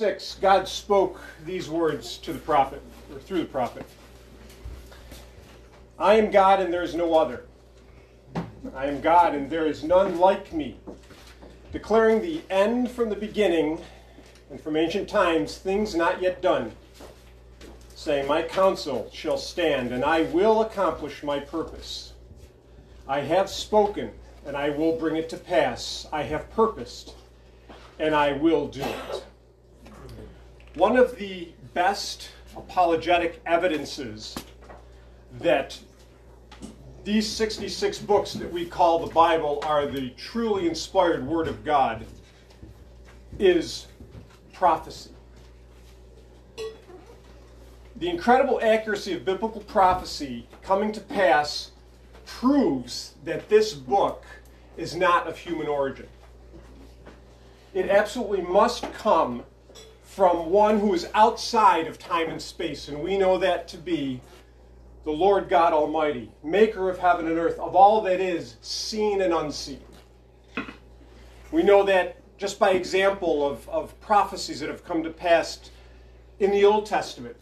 6, God spoke these words to the prophet, or through the prophet. I am God and there is no other. I am God and there is none like me, declaring the end from the beginning and from ancient times things not yet done, saying, my counsel shall stand and I will accomplish my purpose. I have spoken and I will bring it to pass. I have purposed and I will do it. One of the best apologetic evidences that these 66 books that we call the Bible are the truly inspired Word of God is prophecy. The incredible accuracy of biblical prophecy coming to pass proves that this book is not of human origin. It absolutely must come from one who is outside of time and space, and we know that to be the Lord God Almighty, maker of heaven and earth, of all that is seen and unseen. We know that just by example of prophecies that have come to pass in the Old Testament,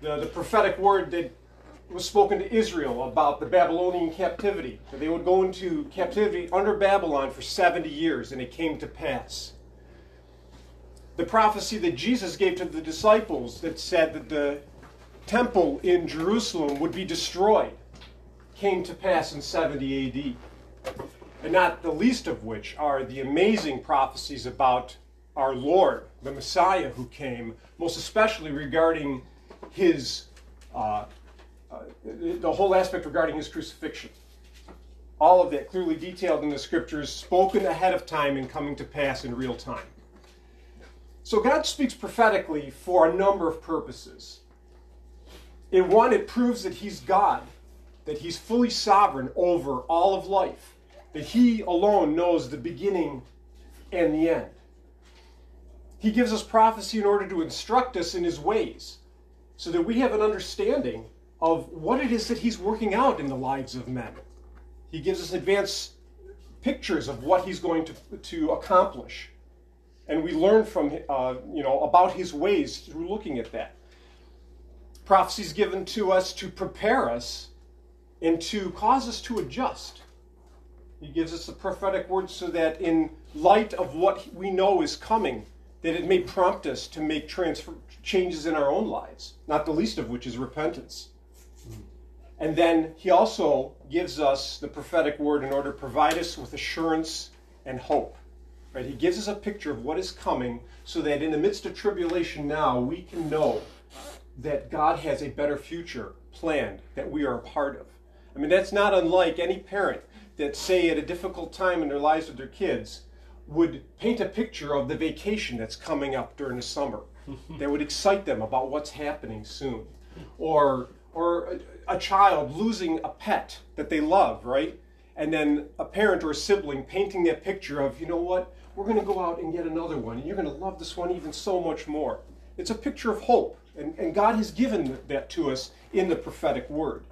the prophetic word that was spoken to Israel about the Babylonian captivity, that they would go into captivity under Babylon for 70 years, and it came to pass. The prophecy that Jesus gave to the disciples that said that the temple in Jerusalem would be destroyed came to pass in 70 AD. And not the least of which are the amazing prophecies about our Lord, the Messiah who came, most especially regarding his, the whole aspect regarding his crucifixion. All of that clearly detailed in the scriptures, spoken ahead of time and coming to pass in real time. So God speaks prophetically for a number of purposes. In one, it proves that he's God, that he's fully sovereign over all of life, that he alone knows the beginning and the end. He gives us prophecy in order to instruct us in his ways, so that we have an understanding of what it is that he's working out in the lives of men. He gives us advanced pictures of what he's going to accomplish. And we learn from, about his ways through looking at that. Prophecy is given to us to prepare us and to cause us to adjust. He gives us the prophetic word so that in light of what we know is coming, that it may prompt us to make changes in our own lives, not the least of which is repentance. And then he also gives us the prophetic word in order to provide us with assurance and hope. Right? He gives us a picture of what is coming so that in the midst of tribulation now, we can know that God has a better future planned that we are a part of. I mean, that's not unlike any parent that, say, at a difficult time in their lives with their kids, would paint a picture of the vacation that's coming up during the summer that would excite them about what's happening soon. Or a child losing a pet that they love, right? And then a parent or a sibling painting that picture of, you know what? We're going to go out and get another one, and you're going to love this one even so much more. It's a picture of hope, and God has given that to us in the prophetic word.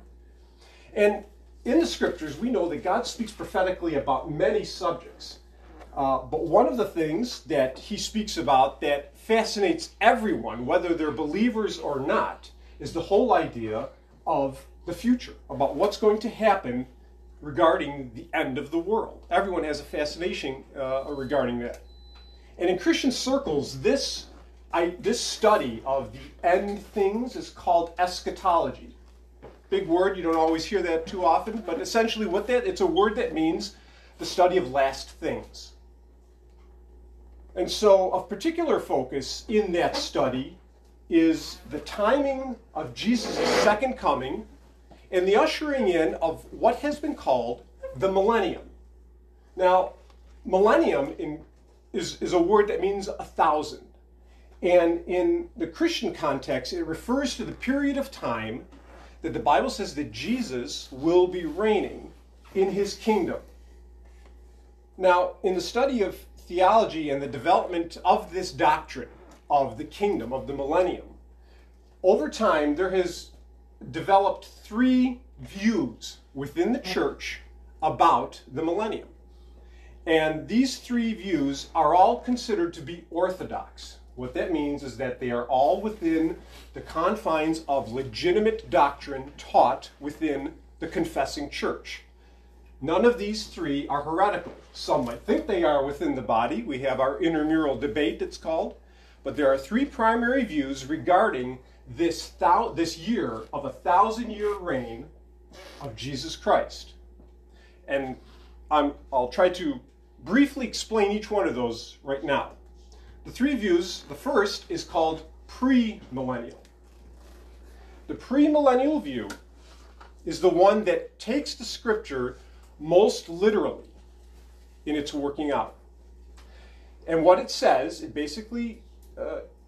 And in the scriptures, we know that God speaks prophetically about many subjects. But one of the things that he speaks about that fascinates everyone, whether they're believers or not, is the whole idea of the future, about what's going to happen regarding the end of the world. Everyone has a fascination regarding that. And in Christian circles, this study of the end things is called eschatology. Big word, you don't always hear that too often, but essentially it's a word that means the study of last things. And so of particular focus in that study is the timing of Jesus' second coming, and the ushering in of what has been called the millennium. Now, millennium is a word that means 1,000. And in the Christian context, it refers to the period of time that the Bible says that Jesus will be reigning in his kingdom. Now, in the study of theology and the development of this doctrine of the kingdom, of the millennium, over time there has developed three views within the church about the millennium. And these three views are all considered to be orthodox. What that means is that they are all within the confines of legitimate doctrine taught within the confessing church. None of these three are heretical. Some might think they are within the body. We have our intramural debate, it's called. But there are three primary views regarding this year of a 1,000-year reign of Jesus Christ. And I'll try to briefly explain each one of those right now. The three views, the first is called premillennial. The premillennial view is the one that takes the scripture most literally in its working out. And what it says, it basically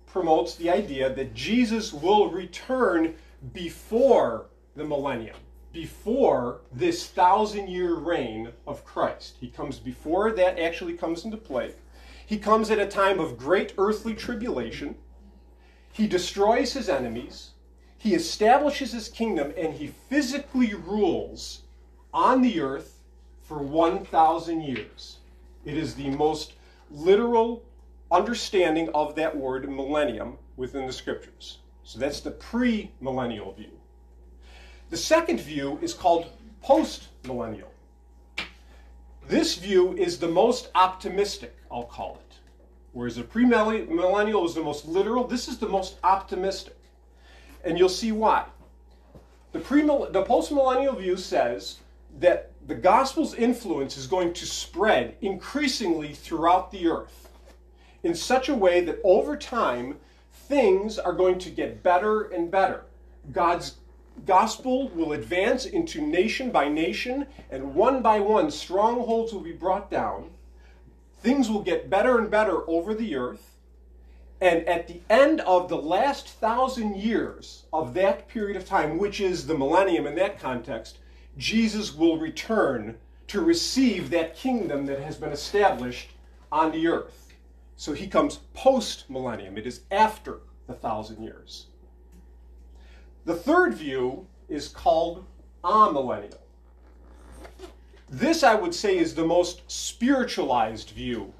promotes the idea that Jesus will return before the millennium, before this 1,000-year reign of Christ. He comes before that actually comes into play. He comes at a time of great earthly tribulation. He destroys his enemies. He establishes his kingdom, and he physically rules on the earth for 1,000 years. It is the most literal understanding of that word millennium within the scriptures. So that's the premillennial view. The second view is called postmillennial. This view is the most optimistic, I'll call it. Whereas the premillennial is the most literal, this is the most optimistic. And you'll see why. The postmillennial view says that the gospel's influence is going to spread increasingly throughout the earth in such a way that over time, things are going to get better and better. God's gospel will advance into nation by nation, and one by one, strongholds will be brought down. Things will get better and better over the earth. And at the end of the last 1,000 years of that period of time, which is the millennium in that context, Jesus will return to receive that kingdom that has been established on the earth. So he comes post-millennium. It is after the 1,000 years. The third view is called amillennial. This, I would say, is the most spiritualized view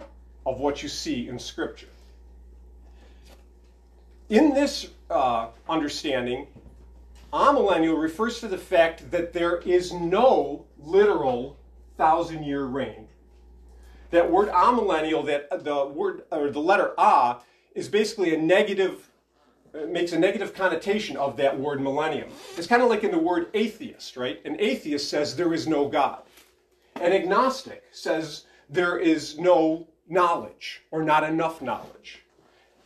of what you see in Scripture. In this understanding, amillennial refers to the fact that there is no literal 1,000-year reign. That word amillennial, that the word or the letter a, is basically a negative. It makes a negative connotation of that word millennium. It's kind of like in the word atheist, right? An atheist says there is no God. An agnostic says there is no knowledge or not enough knowledge.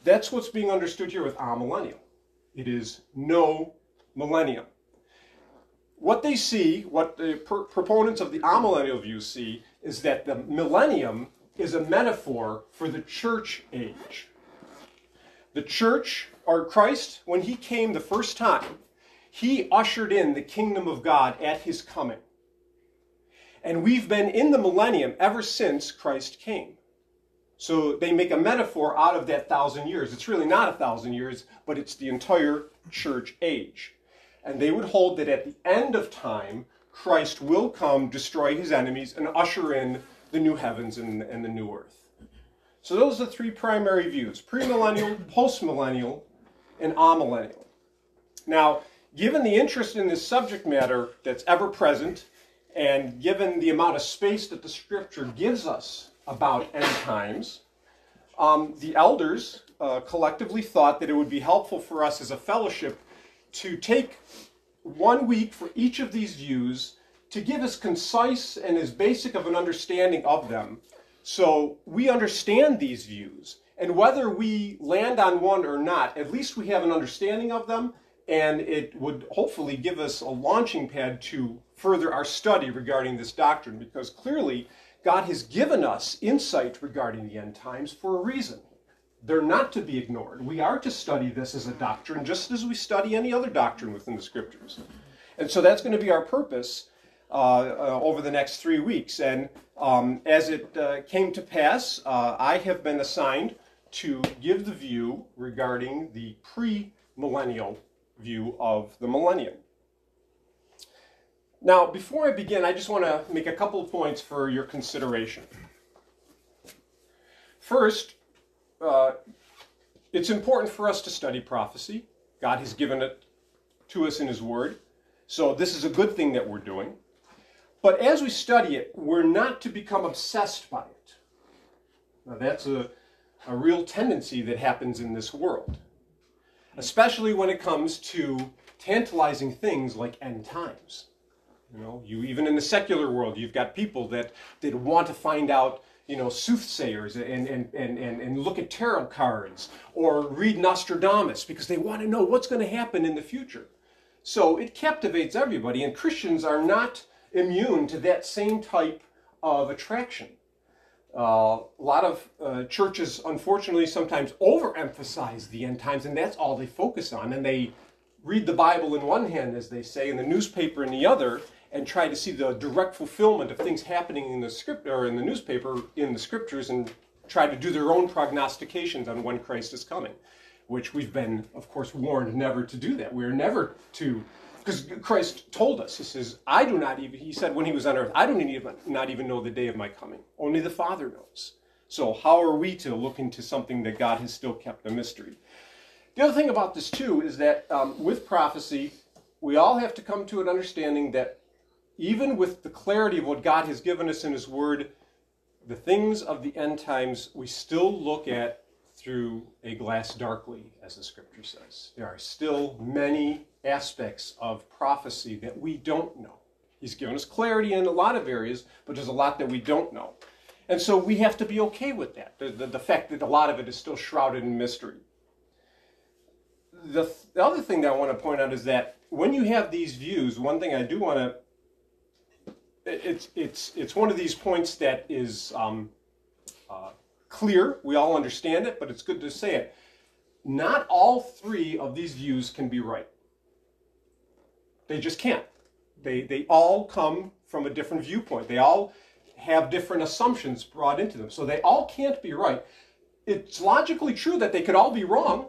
That's what's being understood here with amillennial. It is no millennium. What they see, what the proponents of the amillennial view see, is that the millennium is a metaphor for the church age. The church, or Christ, when he came the first time, he ushered in the kingdom of God at his coming. And we've been in the millennium ever since Christ came. So they make a metaphor out of that 1,000 years. It's really not 1,000 years, but it's the entire church age. And they would hold that at the end of time, Christ will come, destroy his enemies, and usher in the new heavens and the new earth. So those are the three primary views: premillennial, postmillennial, and amillennial. Now, given the interest in this subject matter that's ever present, and given the amount of space that the scripture gives us about end times, the elders collectively thought that it would be helpful for us as a fellowship to take 1 week for each of these views to give as concise and as basic of an understanding of them. So we understand these views, and whether we land on one or not, at least we have an understanding of them, and it would hopefully give us a launching pad to further our study regarding this doctrine, because clearly God has given us insight regarding the end times for a reason. They're not to be ignored. We are to study this as a doctrine, just as we study any other doctrine within the scriptures. And so that's going to be our purpose over the next 3 weeks. And as it came to pass, I have been assigned to give the view regarding the premillennial view of the millennium. Now, before I begin, I just want to make a couple of points for your consideration. First, It's important for us to study prophecy. God has given it to us in His Word. So this is a good thing that we're doing. But as we study it, we're not to become obsessed by it. Now that's a real tendency that happens in this world, especially when it comes to tantalizing things like end times. You know, even in the secular world, you've got people that want to find out, you know, soothsayers and look at tarot cards or read Nostradamus because they want to know what's going to happen in the future. So it captivates everybody, and Christians are not immune to that same type of attraction. A lot of churches, unfortunately, sometimes overemphasize the end times, and that's all they focus on. And they read the Bible in one hand, as they say, and the newspaper in the other, and try to see the direct fulfillment of things happening in the script or in the newspaper, in the scriptures, and try to do their own prognostications on when Christ is coming, which we've been, of course, warned never to do that. We're never to, because Christ told us, He says, "I do not even," He said when He was on earth, "I do not even know the day of my coming. Only the Father knows." So how are we to look into something that God has still kept a mystery? The other thing about this, too, is that with prophecy, we all have to come to an understanding that even with the clarity of what God has given us in His Word, the things of the end times we still look at through a glass darkly, as the Scripture says. There are still many aspects of prophecy that we don't know. He's given us clarity in a lot of areas, but there's a lot that we don't know. And so we have to be okay with that, the fact that a lot of it is still shrouded in mystery. The other thing that I want to point out is that when you have these views, one thing I do want to, it's one of these points that is clear. We all understand it, but it's good to say it. Not all three of these views can be right. They just can't. They all come from a different viewpoint. They all have different assumptions brought into them. So they all can't be right. It's logically true that they could all be wrong.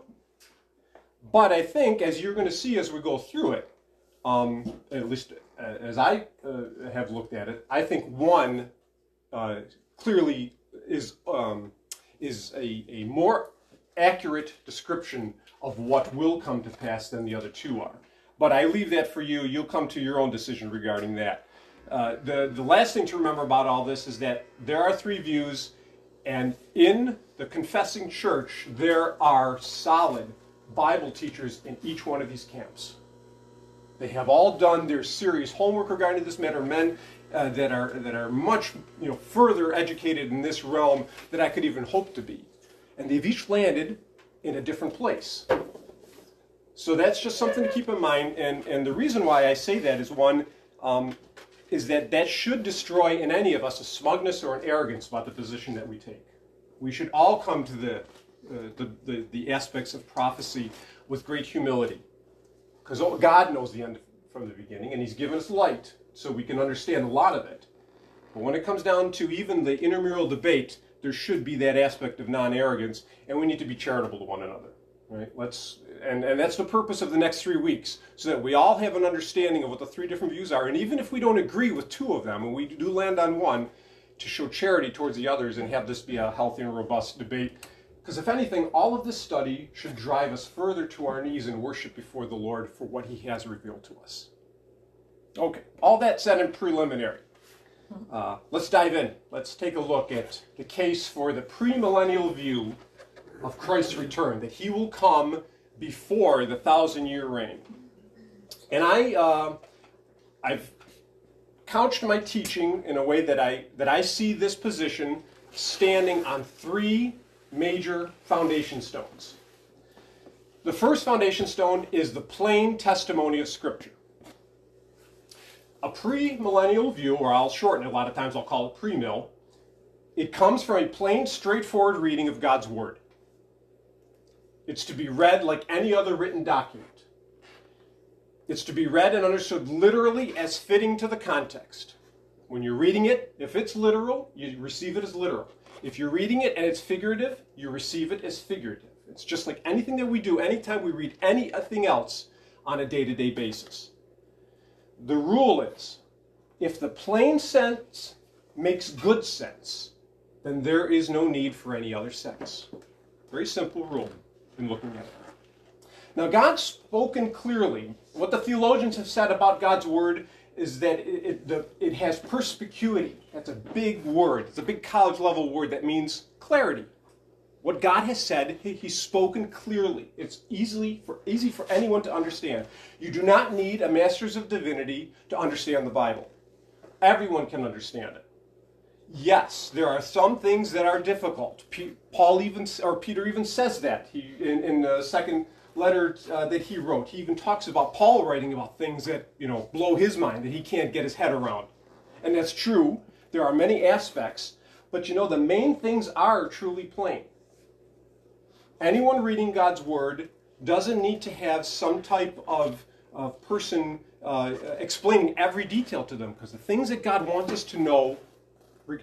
But I think, as you're going to see as we go through it, at least as I have looked at it, I think one clearly is a more accurate description of what will come to pass than the other two are. But I leave that for you. You'll come to your own decision regarding that. The last thing to remember about all this is that there are three views, and in the confessing church, there are solid Bible teachers in each one of these camps. They have all done their serious homework regarding this matter. Men that are much further educated in this realm than I could even hope to be, and they've each landed in a different place. So that's just something to keep in mind. And the reason why I say that is one is that should destroy in any of us a smugness or an arrogance about the position that we take. We should all come to the aspects of prophecy with great humility, because God knows the end from the beginning, and He's given us light so we can understand a lot of it. But when it comes down to even the intramural debate, there should be that aspect of non-arrogance, and we need to be charitable to one another, right? And that's the purpose of the next 3 weeks, so that we all have an understanding of what the three different views are, and even if we don't agree with two of them, and we do land on one, to show charity towards the others and have this be a healthy and robust debate. Because if anything, all of this study should drive us further to our knees in worship before the Lord for what He has revealed to us. Okay, all that said in preliminary. Let's dive in. Let's take a look at the case for the premillennial view of Christ's return, that He will come before the 1,000-year reign. And I've couched my teaching in a way that I see this position standing on three major foundation stones. The first foundation stone is the plain testimony of Scripture. A premillennial view, or I'll shorten it, a lot of times I'll call it premill, it comes from a plain, straightforward reading of God's Word. It's to be read like any other written document. It's to be read and understood literally as fitting to the context. When you're reading it, if it's literal, you receive it as literal. If you're reading it and it's figurative, you receive it as figurative. It's just like anything that we do anytime we read anything else on a day-to-day basis. The rule is, if the plain sense makes good sense, then there is no need for any other sense. Very simple rule. in looking at it. Now, God's spoken clearly. What the theologians have said about God's word is that it has perspicuity. That's a big word. It's a big college-level word that means clarity. What God has said, He's spoken clearly. It's easy for anyone to understand. You do not need a master's of divinity to understand the Bible. Everyone can understand it. Yes, there are some things that are difficult. Peter even says that in the second letter that he wrote. He even talks about Paul writing about things that, you know, blow his mind, that he can't get his head around. And that's true. There are many aspects, but you know, the main things are truly plain. Anyone reading God's Word doesn't need to have some type of person explaining every detail to them, because the things that God wants us to know,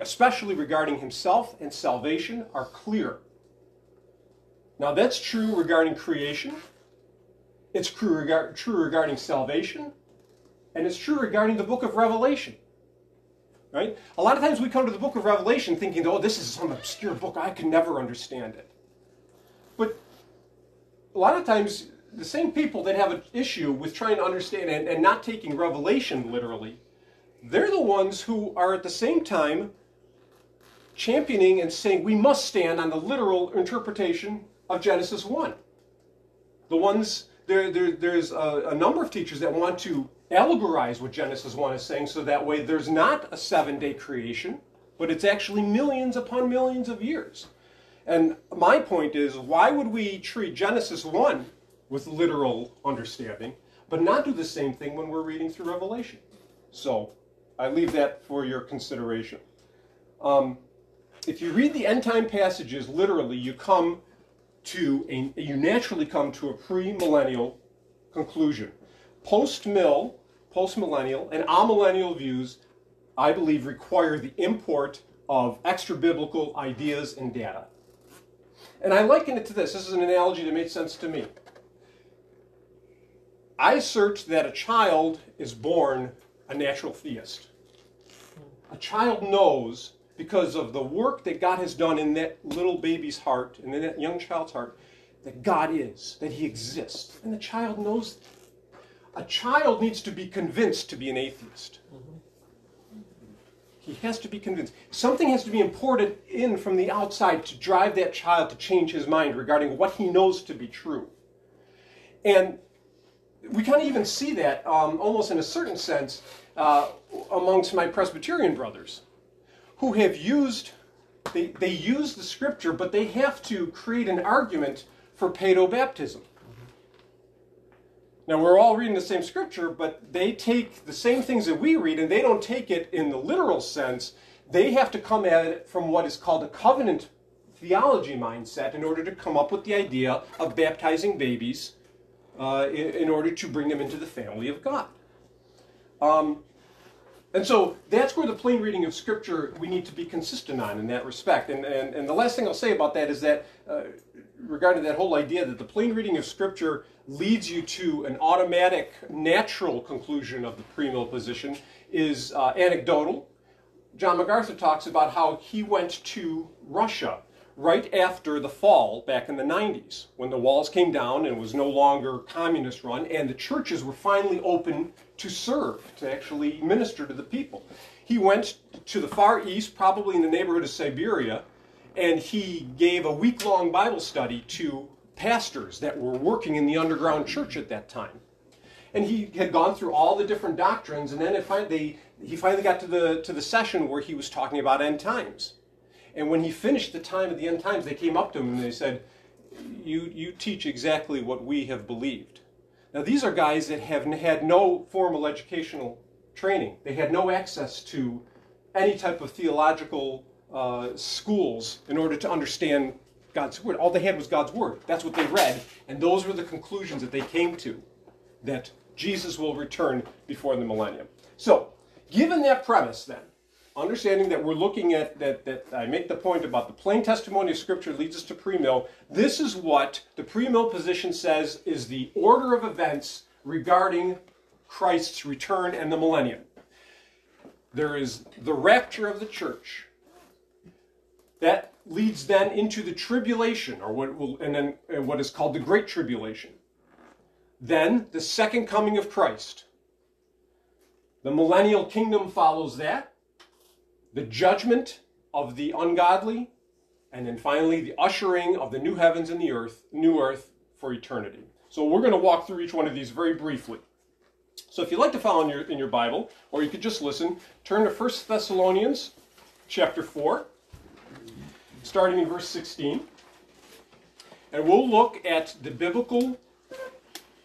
especially regarding Himself and salvation, are clear. Now that's true regarding creation, it's true regarding salvation, and it's true regarding the book of Revelation. Right? A lot of times we come to the book of Revelation thinking, oh, this is some obscure book, I can never understand it. But a lot of times, the same people that have an issue with trying to understand and not taking Revelation literally, they're the ones who are at the same time championing and saying we must stand on the literal interpretation of Genesis 1. The ones, there's a number of teachers that want to allegorize what Genesis 1 is saying, so that way there's not a 7-day creation, but it's actually millions upon millions of years. And my point is, why would we treat Genesis 1 with literal understanding, but not do the same thing when we're reading through Revelation? So, I leave that for your consideration. If you read the end-time passages literally, you naturally come to a pre-millennial conclusion. Post-millennial, and amillennial views, I believe, require the import of extra-biblical ideas and data. And I liken it to this. This is an analogy that made sense to me. I assert that a child is born a natural theist. A child knows, because of the work that God has done in that little baby's heart, and in that young child's heart, that God is, that He exists. And the child knows that. A child needs to be convinced to be an atheist. He has to be convinced. Something has to be imported in from the outside to drive that child to change his mind regarding what he knows to be true. And we kind of even see that almost in a certain sense amongst my Presbyterian brothers, who have used, they use the scripture, but they have to create an argument for paedobaptism. Now, we're all reading the same scripture, but they take the same things that we read, and they don't take it in the literal sense. They have to come at it from what is called a covenant theology mindset in order to come up with the idea of baptizing babies in order to bring them into the family of God. And so that's where the plain reading of scripture we need to be consistent on in that respect. And the last thing I'll say about that is that regarding that whole idea that the plain reading of scripture leads you to an automatic, natural conclusion of the premill position is anecdotal. John MacArthur talks about how he went to Russia right after the fall back in the 90s, when the walls came down and it was no longer communist run, and the churches were finally open to serve, to actually minister to the people. He went to the Far East, probably in the neighborhood of Siberia, and he gave a week-long Bible study to pastors that were working in the underground church at that time. And he had gone through all the different doctrines, and then he finally got to the session where he was talking about end times. And when he finished the time of the end times, they came up to him and they said, you teach exactly what we have believed. Now, these are guys that have had no formal educational training. They had no access to any type of theological schools in order to understand God's Word. All they had was God's Word. That's what they read, and those were the conclusions that they came to, that Jesus will return before the millennium. So, given that premise then, understanding that we're looking at, that I make the point about the plain testimony of Scripture leads us to premill, this is what the premill position says is the order of events regarding Christ's return and the millennium. There is the rapture of the church. That leads then into the tribulation, or what is called the Great Tribulation. Then the second coming of Christ. The millennial kingdom follows that, the judgment of the ungodly, and then finally the ushering of the new heavens and the earth, new earth for eternity. So we're going to walk through each one of these very briefly. So if you'd like to follow in your Bible, or you could just listen, turn to 1 Thessalonians chapter 4, starting in verse 16. And we'll look at the biblical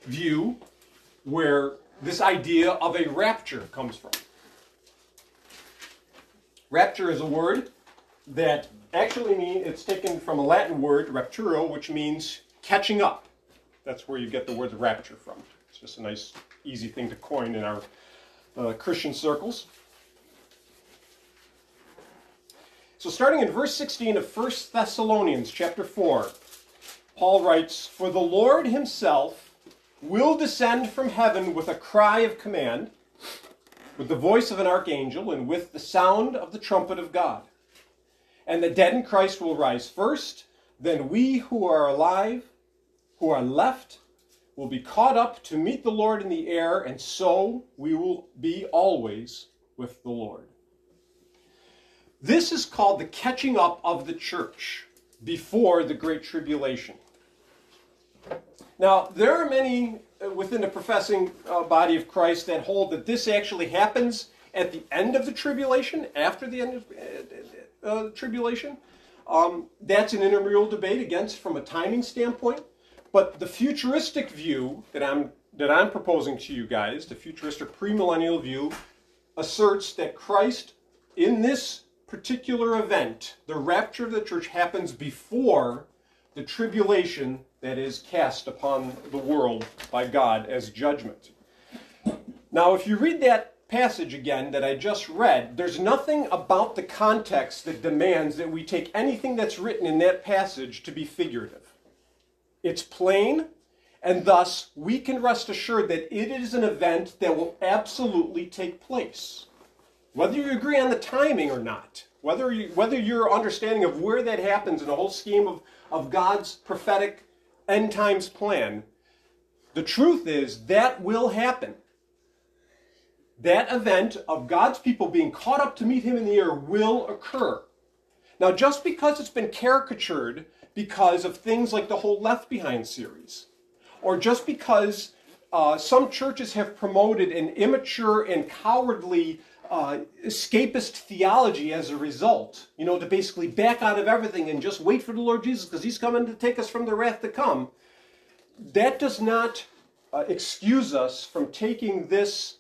view where this idea of a rapture comes from. Rapture is a word that actually means, it's taken from a Latin word, rapturo, which means catching up. That's where you get the word rapture from. It's just a nice, easy thing to coin in our Christian circles. So starting in verse 16 of 1 Thessalonians chapter 4, Paul writes, "For the Lord himself will descend from heaven with a cry of command, with the voice of an archangel, and with the sound of the trumpet of God. And the dead in Christ will rise first, then we who are alive, who are left, will be caught up to meet the Lord in the air, and so we will be always with the Lord." This is called the catching up of the church before the Great Tribulation. Now, there are many within the professing body of Christ that hold that this actually happens at the end of the tribulation, after the end of the tribulation. That's an intramural debate, against from a timing standpoint. But the futuristic view that I'm proposing to you guys, the futuristic premillennial view, asserts that Christ, in this particular event, the rapture of the church, happens before the tribulation that is cast upon the world by God as judgment. Now, if you read that passage again that I just read, there's nothing about the context that demands that we take anything that's written in that passage to be figurative. It's plain, and thus we can rest assured that it is an event that will absolutely take place. Whether you agree on the timing or not, whether your understanding of where that happens in the whole scheme of God's prophetic end times plan, the truth is that will happen. That event of God's people being caught up to meet him in the air will occur. Now, just because it's been caricatured because of things like the whole Left Behind series, or just because some churches have promoted an immature and cowardly escapist theology as a result, you know, to basically back out of everything and just wait for the Lord Jesus because he's coming to take us from the wrath to come, that does not excuse us from taking this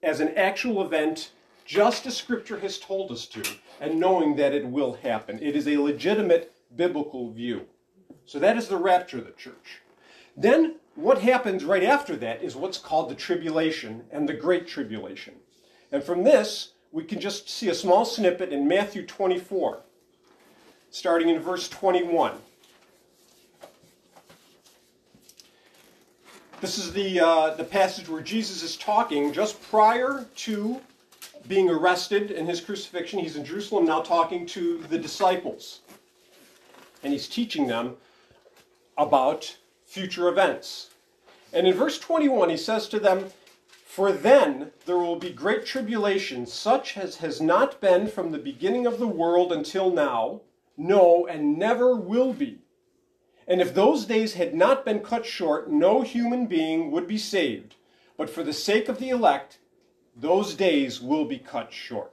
as an actual event just as Scripture has told us to, and knowing that it will happen. It is a legitimate biblical view. So that is the rapture of the church. Then what happens right after that is what's called the tribulation and the Great Tribulation. And from this, we can just see a small snippet in Matthew 24, starting in verse 21. This is the passage where Jesus is talking just prior to being arrested in his crucifixion. He's in Jerusalem now talking to the disciples. And he's teaching them about future events. And in verse 21, he says to them, "For then there will be great tribulation, such as has not been from the beginning of the world until now, no, and never will be. And if those days had not been cut short, no human being would be saved. But for the sake of the elect, those days will be cut short."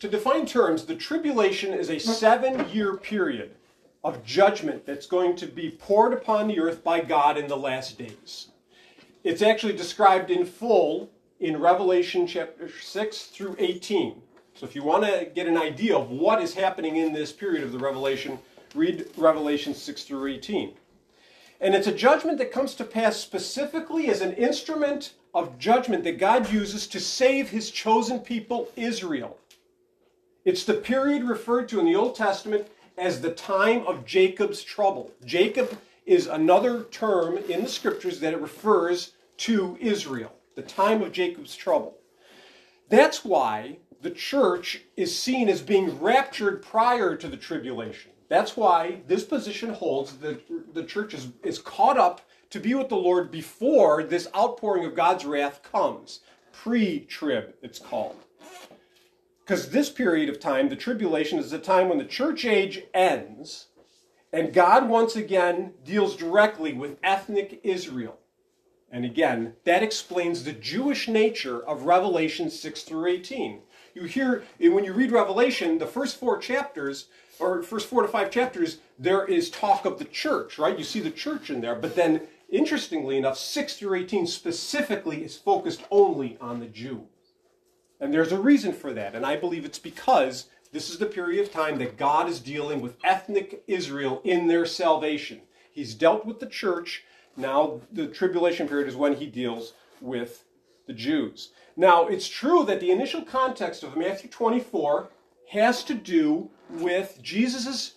To define terms, the tribulation is a 7-year period of judgment that's going to be poured upon the earth by God in the last days. It's actually described in full in Revelation chapter 6 through 18. So if you want to get an idea of what is happening in this period of the Revelation, read Revelation 6 through 18. And it's a judgment that comes to pass specifically as an instrument of judgment that God uses to save his chosen people, Israel. It's the period referred to in the Old Testament as the time of Jacob's trouble. Jacob is another term in the Scriptures that it refers to Israel, the time of Jacob's trouble. That's why the church is seen as being raptured prior to the tribulation. That's why this position holds that the church is caught up to be with the Lord before this outpouring of God's wrath comes. Pre-trib, it's called. Because this period of time, the tribulation, is the time when the church age ends and God once again deals directly with ethnic Israel. And again, that explains the Jewish nature of Revelation 6 through 18. You hear, when you read Revelation, the first four chapters, or first 4 to 5 chapters, there is talk of the church, right? You see the church in there. But then, interestingly enough, 6 through 18 specifically is focused only on the Jew. And there's a reason for that. And I believe it's because this is the period of time that God is dealing with ethnic Israel in their salvation. He's dealt with the church. Now, the tribulation period is when he deals with the Jews. Now, it's true that the initial context of Matthew 24 has to do with Jesus'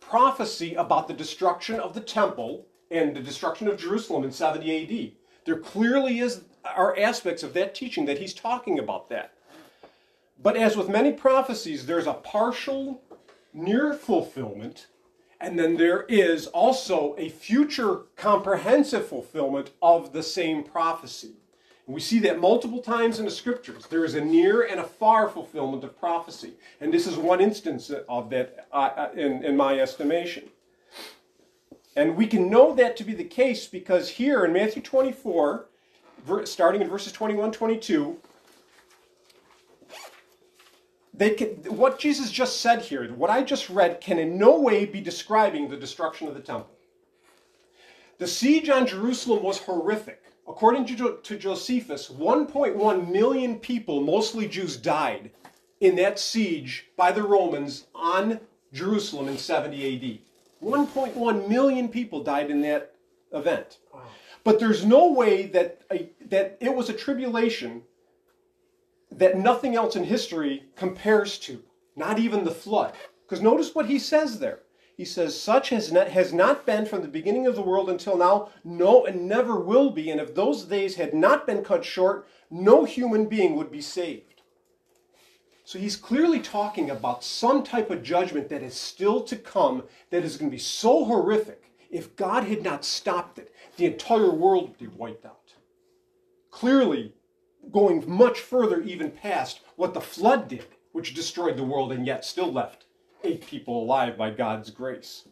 prophecy about the destruction of the temple and the destruction of Jerusalem in 70 AD. There clearly are aspects of that teaching that he's talking about that. But as with many prophecies, there's a partial near fulfillment, and then there is also a future comprehensive fulfillment of the same prophecy. And we see that multiple times in the scriptures. There is a near and a far fulfillment of prophecy. And this is one instance of that in my estimation. And we can know that to be the case because here in Matthew 24, starting in verses 21-22, what Jesus just said here, what I just read, can in no way be describing the destruction of the temple. The siege on Jerusalem was horrific. According to Josephus, 1.1 million people, mostly Jews, died in that siege by the Romans on Jerusalem in 70 AD. 1.1 million people died in that event. But there's no way that it was a tribulation that nothing else in history compares to, not even the flood. Because notice what he says there. He says, such has not been from the beginning of the world until now, no, and never will be. And if those days had not been cut short, no human being would be saved. So he's clearly talking about some type of judgment that is still to come, that is going to be so horrific. If God had not stopped it, the entire world would be wiped out. Clearly, going much further even past what the flood did, which destroyed the world and yet still left 8 people alive by God's grace.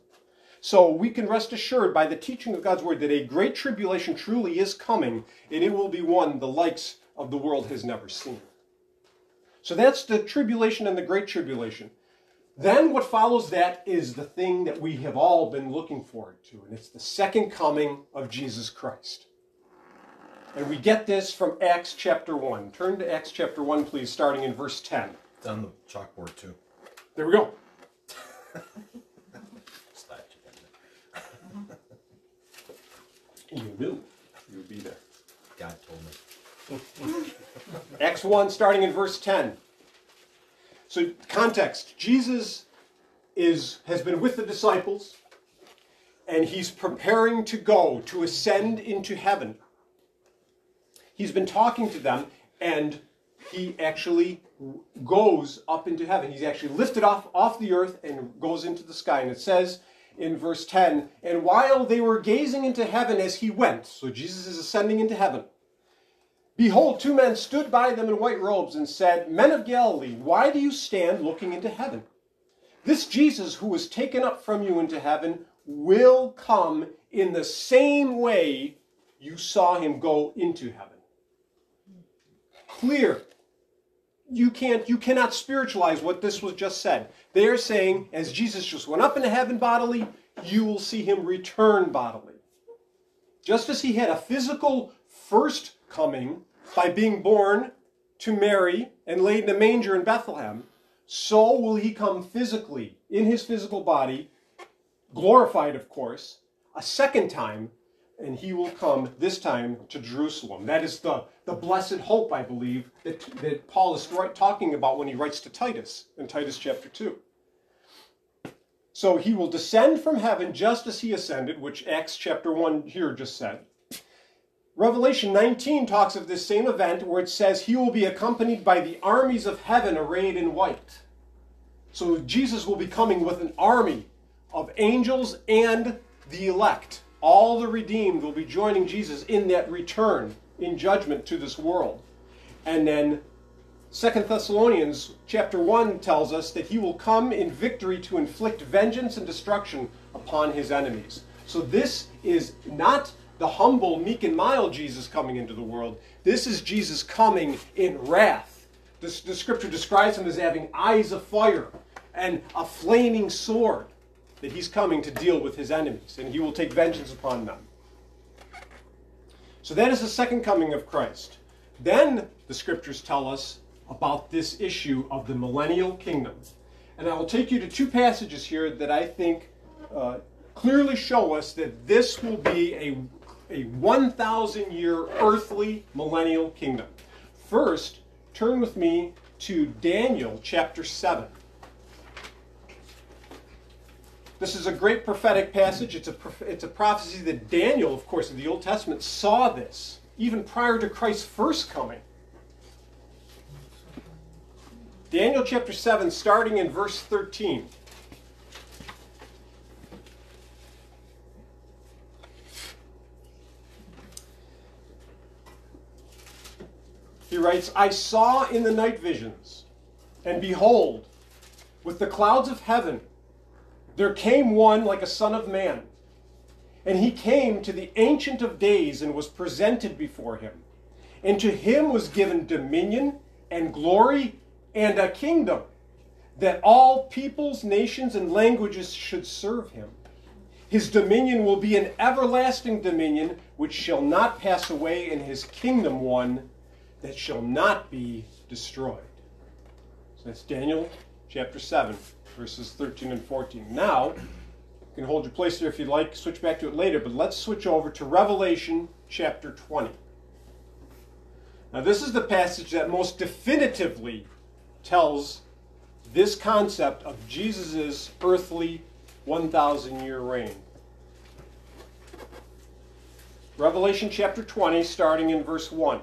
So we can rest assured by the teaching of God's word that a great tribulation truly is coming, and it will be one the likes of the world has never seen. So that's the tribulation and the great tribulation. Then what follows that is the thing that we have all been looking forward to, and it's the second coming of Jesus Christ. And we get this from Acts chapter 1. Turn to Acts chapter 1, please, starting in verse 10. It's on the chalkboard, too. There we go. You knew you would be there. God told me. Acts 1, starting in verse 10. So context, Jesus has been with the disciples, and he's preparing to go, to ascend into heaven. He's been talking to them, and he actually goes up into heaven. He's actually lifted off the earth and goes into the sky. And it says in verse 10, and while they were gazing into heaven as he went, so Jesus is ascending into heaven, behold, 2 men stood by them in white robes and said, Men of Galilee, why do you stand looking into heaven? This Jesus who was taken up from you into heaven will come in the same way you saw him go into heaven. Clear. You cannot spiritualize what this was just said. They are saying, as Jesus just went up into heaven bodily, you will see him return bodily. Just as he had a physical first coming by being born to Mary and laid in a manger in Bethlehem, so will he come physically, in his physical body, glorified of course, a second time, and he will come this time to Jerusalem. That is the blessed hope, I believe, that Paul is talking about when he writes to Titus in Titus chapter 2. So he will descend from heaven just as he ascended, which Acts chapter 1 here just said. Revelation 19 talks of this same event where it says he will be accompanied by the armies of heaven arrayed in white. So Jesus will be coming with an army of angels and the elect. All the redeemed will be joining Jesus in that return in judgment to this world. And then 2 Thessalonians chapter 1 tells us that he will come in victory to inflict vengeance and destruction upon his enemies. So this is not the humble, meek and mild Jesus coming into the world. This is Jesus coming in wrath. The scripture describes him as having eyes of fire and a flaming sword, that he's coming to deal with his enemies, and he will take vengeance upon them. So that is the second coming of Christ. Then the scriptures tell us about this issue of the millennial kingdom. And I will take you to two passages here that I think clearly show us that this will be a 1,000-year earthly millennial kingdom. First, turn with me to Daniel chapter 7. This is a great prophetic passage. It's a prophecy that Daniel, of course, in the Old Testament, saw this even prior to Christ's first coming. Daniel chapter 7, starting in verse 13. He writes, "I saw in the night visions, and behold, with the clouds of heaven, there came one like a son of man, and he came to the Ancient of Days and was presented before him. And to him was given dominion and glory and a kingdom, that all peoples, nations, and languages should serve him. His dominion will be an everlasting dominion which shall not pass away, and his kingdom one that shall not be destroyed." So that's Daniel chapter 7. Verses 13 and 14. Now, you can hold your place there if you'd like, switch back to it later, but let's switch over to Revelation chapter 20. Now, this is the passage that most definitively tells this concept of Jesus' earthly 1,000-year reign. Revelation chapter 20, starting in verse 1.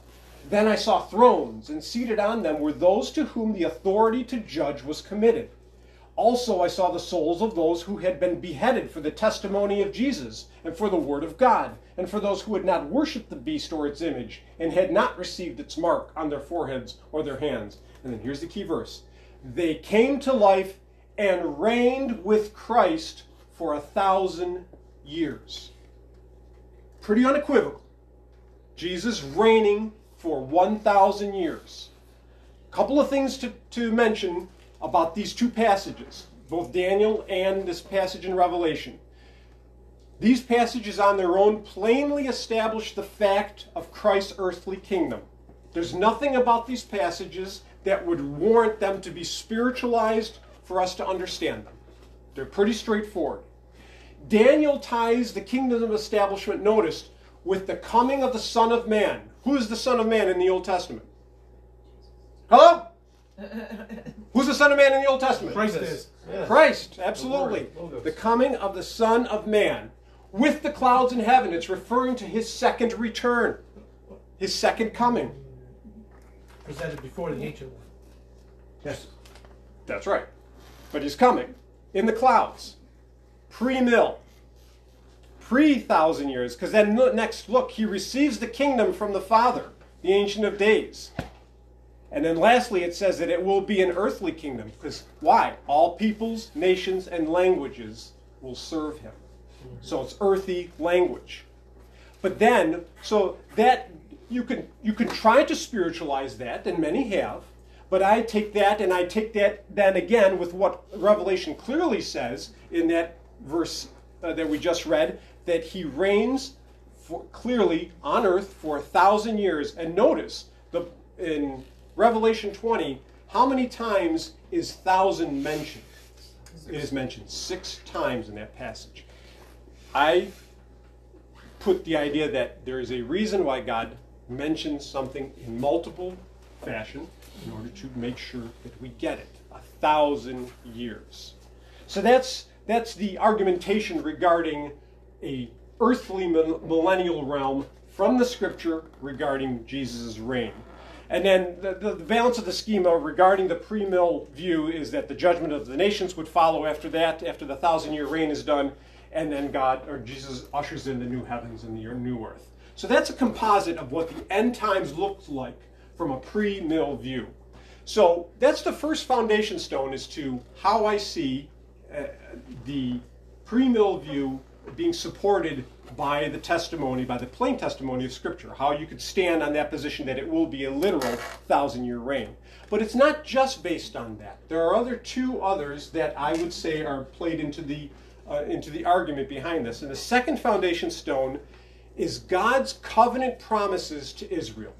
Then I saw thrones, and seated on them were those to whom the authority to judge was committed. Also I saw the souls of those who had been beheaded for the testimony of Jesus, and for the word of God, and for those who had not worshipped the beast or its image, and had not received its mark on their foreheads or their hands." And then here's the key verse. "They came to life and reigned with Christ for 1,000 years. Pretty unequivocal. Jesus reigning for 1,000 years. A couple of things to mention about these two passages, both Daniel and this passage in Revelation. These passages on their own plainly establish the fact of Christ's earthly kingdom. There's nothing about these passages that would warrant them to be spiritualized for us to understand them. They're pretty straightforward. Daniel ties the kingdom of establishment, noticed, with the coming of the Son of Man. Who is the Son of Man in the Old Testament? Hello? Who's the Son of Man in the Old Testament? Christ, absolutely. The coming of the Son of Man with the clouds in heaven. It's referring to his second return, his second coming. Presented before the Ancient One. Yes, that's right. But he's coming in the clouds, pre-mill. Pre-1,000 years, because then next, look, he receives the kingdom from the Father, the Ancient of Days. And then lastly, it says that it will be an earthly kingdom, because why? All peoples, nations, and languages will serve him. So it's earthy language. But then, so that, you can try to spiritualize that, and many have, but I take that, and I take that then again with what Revelation clearly says in that verse that we just read, that he reigns clearly on earth for 1,000 years. And notice, in Revelation 20, how many times is 1,000 mentioned? It is mentioned 6 times in that passage. I put the idea that there is a reason why God mentions something in multiple fashion in order to make sure that we get it. 1,000 years. So that's the argumentation regarding a earthly millennial realm from the scripture regarding Jesus' reign. And then the balance of the schema regarding the premill view is that the judgment of the nations would follow after that, after the 1,000-year reign is done, and then God, or Jesus, ushers in the new heavens and the new earth. So that's a composite of what the end times looks like from a premill view. So that's the first foundation stone as to how I see the premill view being supported by the testimony, by the plain testimony of Scripture, how you could stand on that position that it will be a literal 1,000-year reign. But it's not just based on that. There are two others that I would say are played into the argument behind this. And the second foundation stone is God's covenant promises to Israel.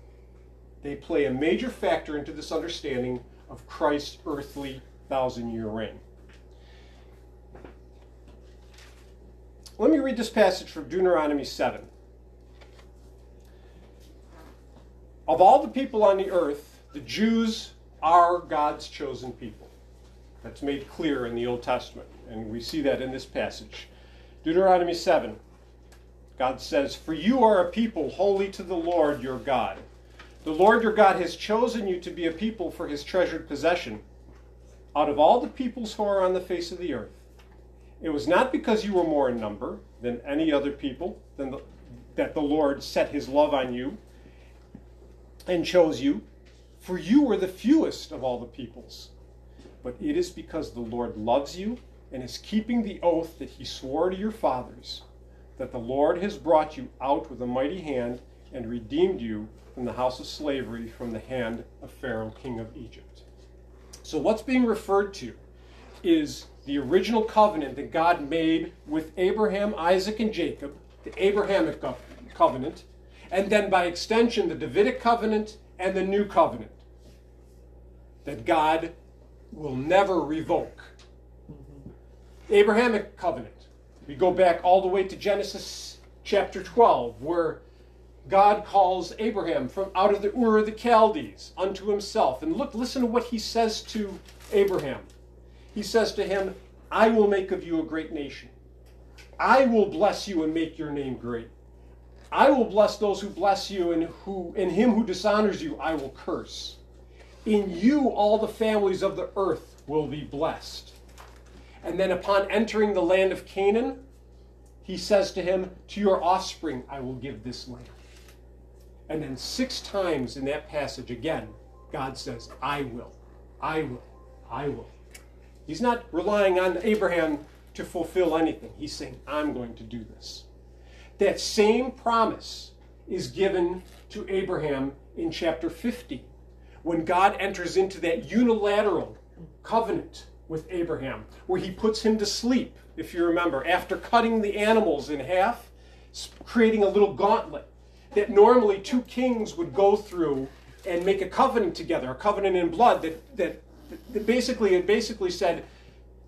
They play a major factor into this understanding of Christ's earthly 1,000-year reign. Let me read this passage from Deuteronomy 7. Of all the people on the earth, the Jews are God's chosen people. That's made clear in the Old Testament, and we see that in this passage. Deuteronomy 7, God says, "For you are a people holy to the Lord your God. The Lord your God has chosen you to be a people for his treasured possession. Out of all the peoples who are on the face of the earth, it was not because you were more in number than any other people that the Lord set his love on you and chose you, for you were the fewest of all the peoples. But it is because the Lord loves you and is keeping the oath that he swore to your fathers, that the Lord has brought you out with a mighty hand and redeemed you from the house of slavery, from the hand of Pharaoh, king of Egypt." So what's being referred to is the original covenant that God made with Abraham, Isaac, and Jacob, the Abrahamic covenant, and then by extension the Davidic covenant and the new covenant that God will never revoke. The Abrahamic covenant, we go back all the way to Genesis chapter 12, where God calls Abraham from out of the Ur of the Chaldees unto himself. And look, listen to what he says to Abraham. He says to him, "I will make of you a great nation. I will bless you and make your name great. I will bless those who bless you, and him who dishonors you I will curse. In you all the families of the earth will be blessed." And then upon entering the land of Canaan, he says to him, "To your offspring I will give this land." And then 6 times in that passage again, God says, "I will, I will, I will." He's not relying on Abraham to fulfill anything. He's saying, "I'm going to do this." That same promise is given to Abraham in chapter 50, when God enters into that unilateral covenant with Abraham, where he puts him to sleep, if you remember, after cutting the animals in half, creating a little gauntlet that normally 2 kings would go through and make a covenant together, a covenant in blood that basically said,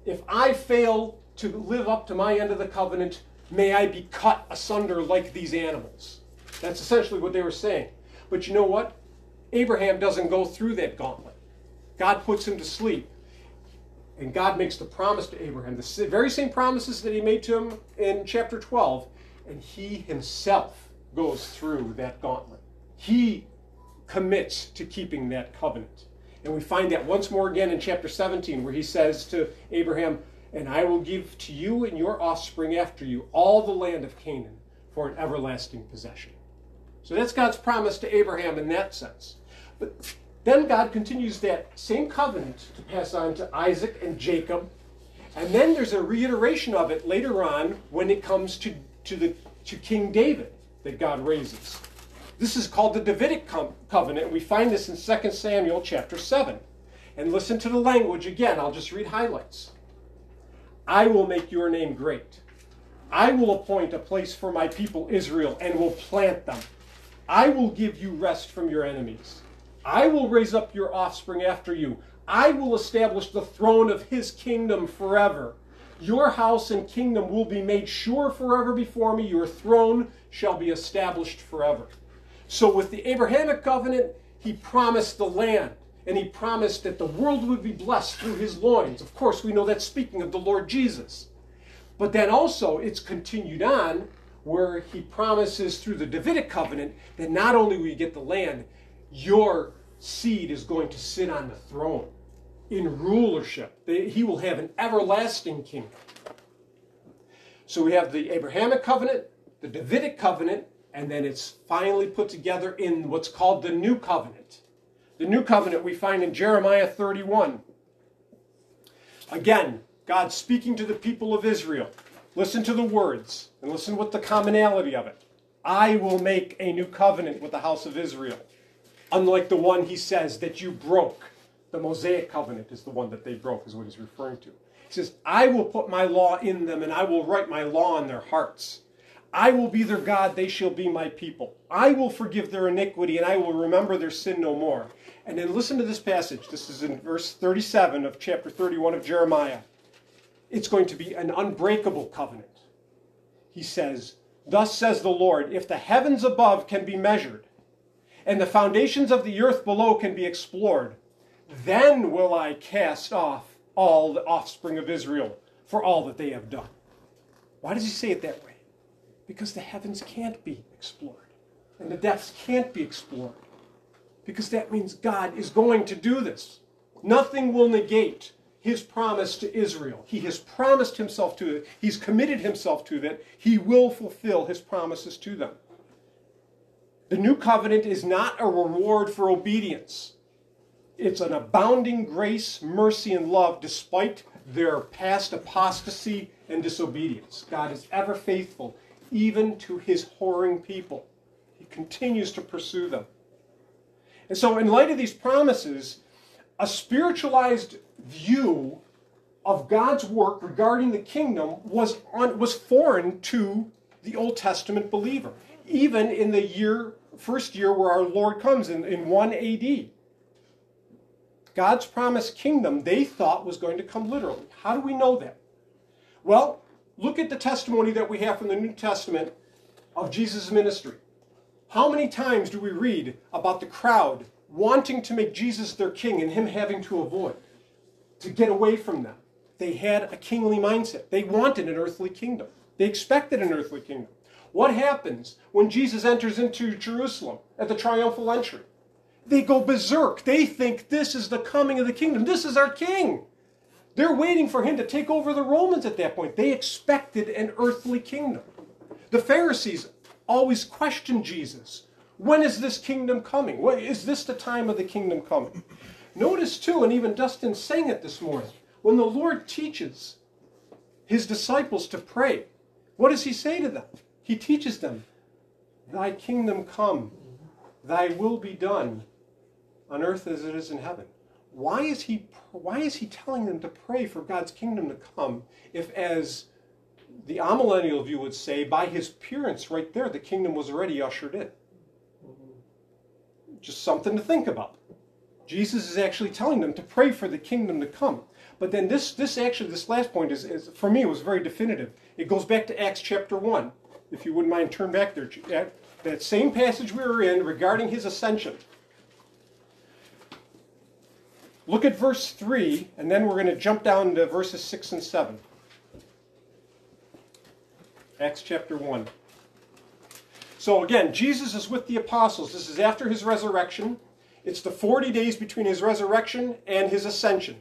if I fail to live up to my end of the covenant, may I be cut asunder like these animals. That's essentially what they were saying. But you know what? Abraham doesn't go through that gauntlet. God puts him to sleep. And God makes the promise to Abraham, the very same promises that he made to him in chapter 12. And he himself goes through that gauntlet. He commits to keeping that covenant. And we find that once more again in chapter 17, where he says to Abraham, "And I will give to you and your offspring after you all the land of Canaan for an everlasting possession." So that's God's promise to Abraham in that sense. But then God continues that same covenant to pass on to Isaac and Jacob. And then there's a reiteration of it later on when it comes to King David that God raises. This is called the Davidic covenant. We find this in 2 Samuel chapter 7. And listen to the language again. I'll just read highlights. "I will make your name great. I will appoint a place for my people Israel and will plant them. I will give you rest from your enemies. I will raise up your offspring after you. I will establish the throne of his kingdom forever. Your house and kingdom will be made sure forever before me. Your throne shall be established forever. So with the Abrahamic covenant, he promised the land. And he promised that the world would be blessed through his loins. Of course, we know that's speaking of the Lord Jesus. But then also, it's continued on where he promises through the Davidic covenant that not only will you get the land, your seed is going to sit on the throne in rulership. He will have an everlasting kingdom. So we have the Abrahamic covenant, the Davidic covenant, and then it's finally put together in what's called the New Covenant. The New Covenant we find in Jeremiah 31. Again, God speaking to the people of Israel. Listen to the words and listen with the commonality of it. I will make a new covenant with the house of Israel. Unlike the one he says that you broke. The Mosaic covenant is the one that they broke is what he's referring to. He says, I will put my law in them and I will write my law in their hearts. I will be their God, they shall be my people. I will forgive their iniquity and I will remember their sin no more. And then listen to this passage. This is in verse 37 of chapter 31 of Jeremiah. It's going to be an unbreakable covenant. He says, thus says the Lord, if the heavens above can be measured and the foundations of the earth below can be explored, then will I cast off all the offspring of Israel for all that they have done. Why does he say it that way? Because the heavens can't be explored and the depths can't be explored. Because that means God is going to do this. Nothing will negate his promise to Israel. He has promised himself to it. He's committed himself to that. He will fulfill his promises to them. The new covenant is not a reward for obedience. It's an abounding grace, mercy, and love despite their past apostasy and disobedience. God is ever faithful, even to his whoring people. He continues to pursue them. And so in light of these promises, a spiritualized view of God's work regarding the kingdom was foreign to the Old Testament believer, even in the first year where our Lord comes in 1 AD. God's promised kingdom they thought was going to come literally. How do we know that? Well, look at the testimony that we have from the New Testament of Jesus' ministry. How many times do we read about the crowd wanting to make Jesus their king and him having to avoid, to get away from them? They had a kingly mindset. They wanted an earthly kingdom. They expected an earthly kingdom. What happens when Jesus enters into Jerusalem at the triumphal entry? They go berserk. They think this is the coming of the kingdom. This is our king. They're waiting for him to take over the Romans at that point. They expected an earthly kingdom. The Pharisees always questioned Jesus. When is this kingdom coming? Is this the time of the kingdom coming? Notice too, and even Dustin sang it this morning, when the Lord teaches his disciples to pray, what does he say to them? He teaches them, thy kingdom come, thy will be done on earth as it is in heaven. Why is he telling them to pray for God's kingdom to come if, as the amillennial view would say, by his appearance right there, the kingdom was already ushered in? Just something to think about. Jesus is actually telling them to pray for the kingdom to come. But then this last point is for me, was very definitive. It goes back to Acts chapter 1. If you wouldn't mind, turn back there. That same passage we were in regarding his ascension. Look at verse 3, and then we're going to jump down to verses 6 and 7. Acts chapter 1. So again, Jesus is with the apostles. This is after his resurrection. It's the 40 days between his resurrection and his ascension.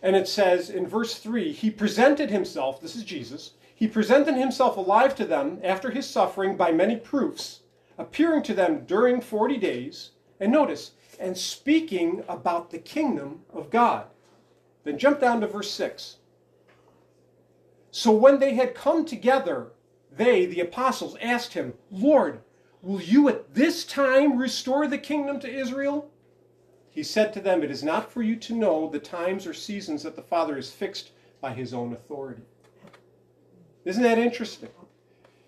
And it says in verse 3, he presented himself, this is Jesus, he presented himself alive to them after his suffering by many proofs, appearing to them during 40 days. And notice, and speaking about the kingdom of God. Then jump down to verse 6. So when they had come together, they, the apostles, asked him, Lord, will you at this time restore the kingdom to Israel? He said to them, it is not for you to know the times or seasons that the Father has fixed by his own authority. Isn't that interesting?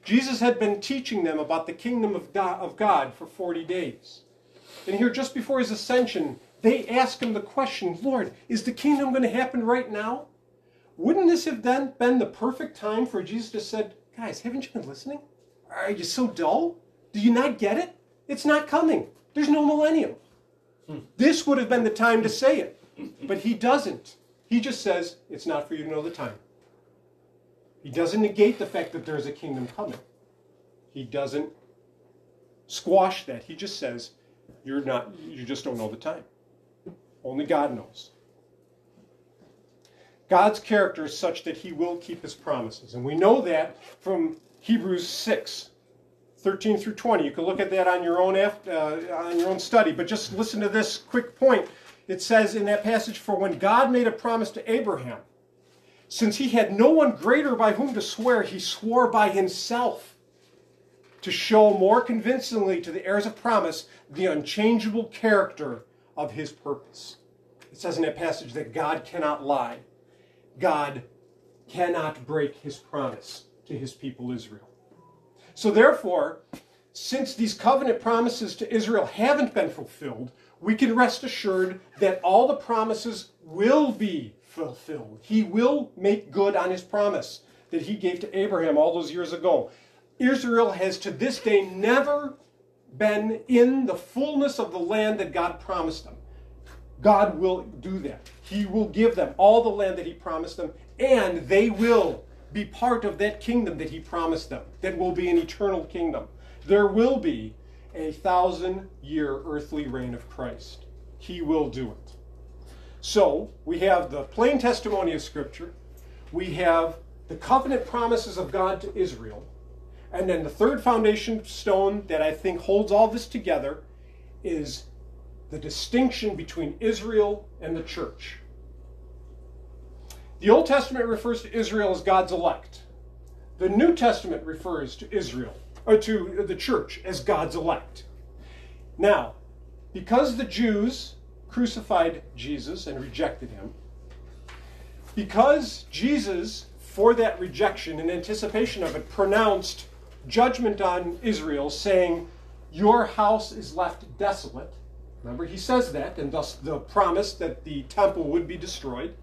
Jesus had been teaching them about the kingdom of God for 40 days. And here, just before his ascension, they ask him the question, Lord, is the kingdom going to happen right now? Wouldn't this have then been the perfect time for Jesus to said, guys, haven't you been listening? Are you so dull? Do you not get it? It's not coming. There's no millennium. This would have been the time to say it. But he doesn't. He just says, it's not for you to know the time. He doesn't negate the fact that there's a kingdom coming. He doesn't squash that. He just says, you just don't know the time. Only God knows. God's character is such that he will keep his promises. And we know that from Hebrews 6, 13 through 20. You can look at that on your own, on your own study. But just listen to this quick point. It says in that passage, for when God made a promise to Abraham, since he had no one greater by whom to swear, he swore by himself to show more convincingly to the heirs of promise the unchangeable character of his purpose. It says in that passage that God cannot lie. God cannot break his promise to his people Israel. So therefore, since these covenant promises to Israel haven't been fulfilled, we can rest assured that all the promises will be fulfilled. He will make good on his promise that he gave to Abraham all those years ago. Israel has to this day never been in the fullness of the land that God promised them. God will do that. He will give them all the land that he promised them, and they will be part of that kingdom that he promised them. That will be an eternal kingdom. There will be a 1,000-year earthly reign of Christ. He will do it. So, we have the plain testimony of Scripture, we have the covenant promises of God to Israel, and then the third foundation stone that I think holds all this together is the distinction between Israel and the church. The Old Testament refers to Israel as God's elect. The New Testament refers to Israel, or to the church, as God's elect. Now, because the Jews crucified Jesus and rejected him, because Jesus, for that rejection, in anticipation of it, pronounced judgment on Israel, saying, your house is left desolate. Remember, he says that, and thus the promise that the temple would be destroyed.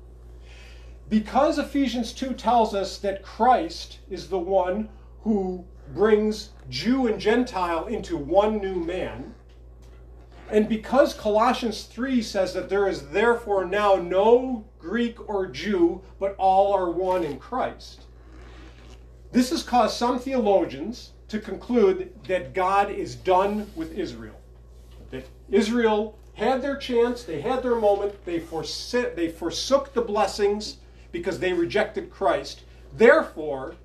Because Ephesians 2 tells us that Christ is the one who brings Jew and Gentile into one new man, and because Colossians 3 says that there is therefore now no Greek or Jew, but all are one in Christ, this has caused some theologians to conclude that God is done with Israel. That Israel had their chance, they had their moment, they forsook the blessings because they rejected Christ. Therefore,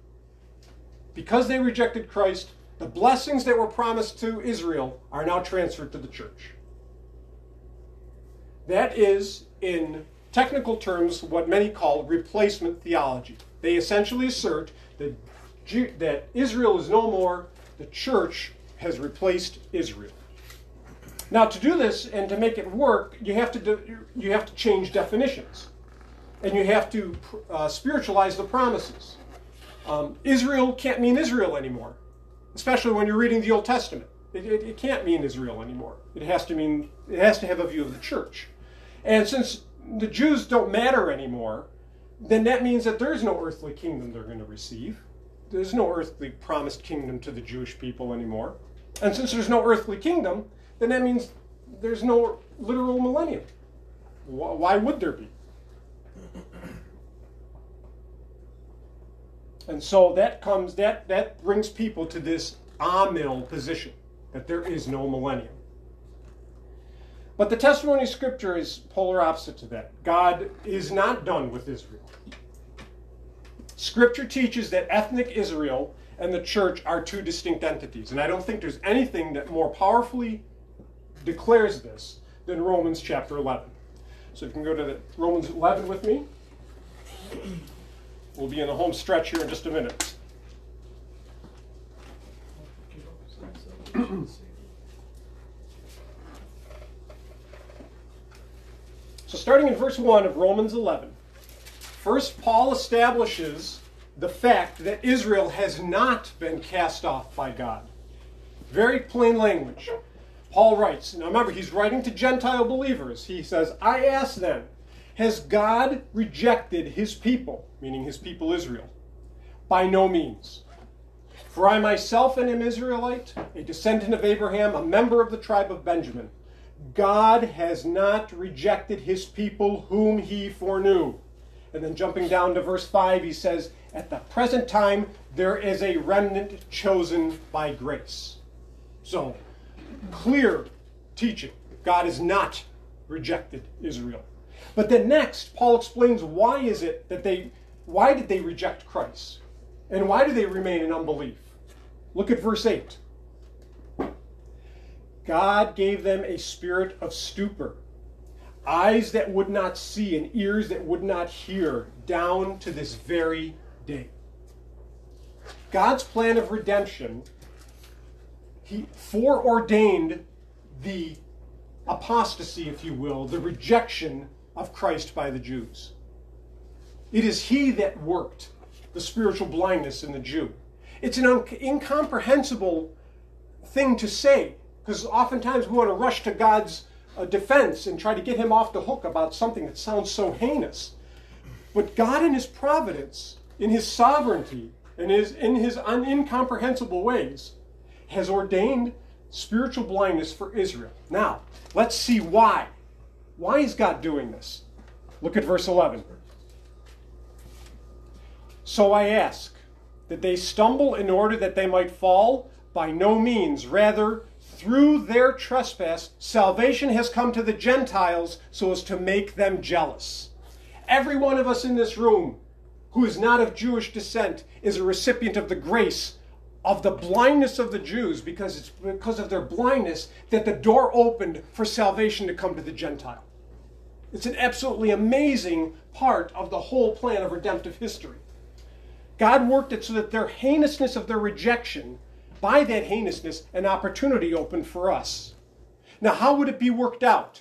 because they rejected Christ, the blessings that were promised to Israel are now transferred to the church. That is, in technical terms, what many call replacement theology. They essentially assert that Israel is no more, the church has replaced Israel. Now, to do this and to make it work, you have to change definitions, and you have to spiritualize the promises. Israel can't mean Israel anymore, especially when you're reading the Old Testament. It can't mean Israel anymore. It has to have a view of the church. And since the Jews don't matter anymore, then that means that there is no earthly kingdom they're going to receive. There's no earthly promised kingdom to the Jewish people anymore. And since there's no earthly kingdom, then that means there's no literal millennium. Why would there be? And so that brings people to this amil position, that there is no millennium. But the testimony of Scripture is polar opposite to that. God is not done with Israel. Scripture teaches that ethnic Israel and the church are two distinct entities. And I don't think there's anything that more powerfully declares this than Romans chapter 11. So if you can go to Romans 11 with me. We'll be in the home stretch here in just a minute. So starting in verse 1 of Romans 11, first Paul establishes the fact that Israel has not been cast off by God. Very plain language. Paul writes, now remember, he's writing to Gentile believers. He says, I ask then, has God rejected his people, meaning his people Israel? By no means. For I myself am an Israelite, a descendant of Abraham, a member of the tribe of Benjamin. God has not rejected his people whom he foreknew. And then jumping down to verse 5, he says, at the present time, there is a remnant chosen by grace. So, clear teaching. God has not rejected Israel. But then next, Paul explains why is it that why did they reject Christ? And why do they remain in unbelief? Look at verse 8. God gave them a spirit of stupor, eyes that would not see and ears that would not hear, down to this very day. God's plan of redemption, he foreordained the apostasy, if you will, the rejection of Christ by the Jews. It is he that worked the spiritual blindness in the Jew. It's an incomprehensible thing to say, because oftentimes we want to rush to God's defense and try to get him off the hook about something that sounds so heinous. But God in his providence, in his sovereignty, and in his incomprehensible ways, has ordained spiritual blindness for Israel. Now, let's see why. Why is God doing this? Look at verse 11. So I ask, did they stumble in order that they might fall? By no means, rather, through their trespass, salvation has come to the Gentiles so as to make them jealous. Every one of us in this room who is not of Jewish descent is a recipient of the grace of the blindness of the Jews, because it's because of their blindness that the door opened for salvation to come to the Gentile. It's an absolutely amazing part of the whole plan of redemptive history. God worked it so that their heinousness of their rejection, by that heinousness, an opportunity opened for us. Now, how would it be worked out?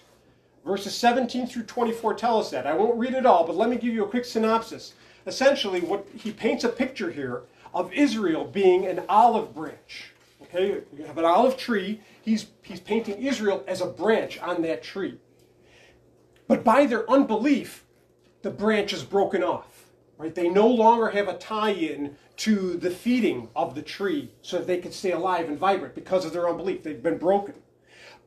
Verses 17 through 24 tell us that. I won't read it all, but let me give you a quick synopsis. Essentially, what he paints a picture here of Israel being an olive branch. Okay, you have an olive tree. He's painting Israel as a branch on that tree. But by their unbelief, the branch is broken off. Right? They no longer have a tie-in to the feeding of the tree so that they can stay alive and vibrant because of their unbelief. They've been broken.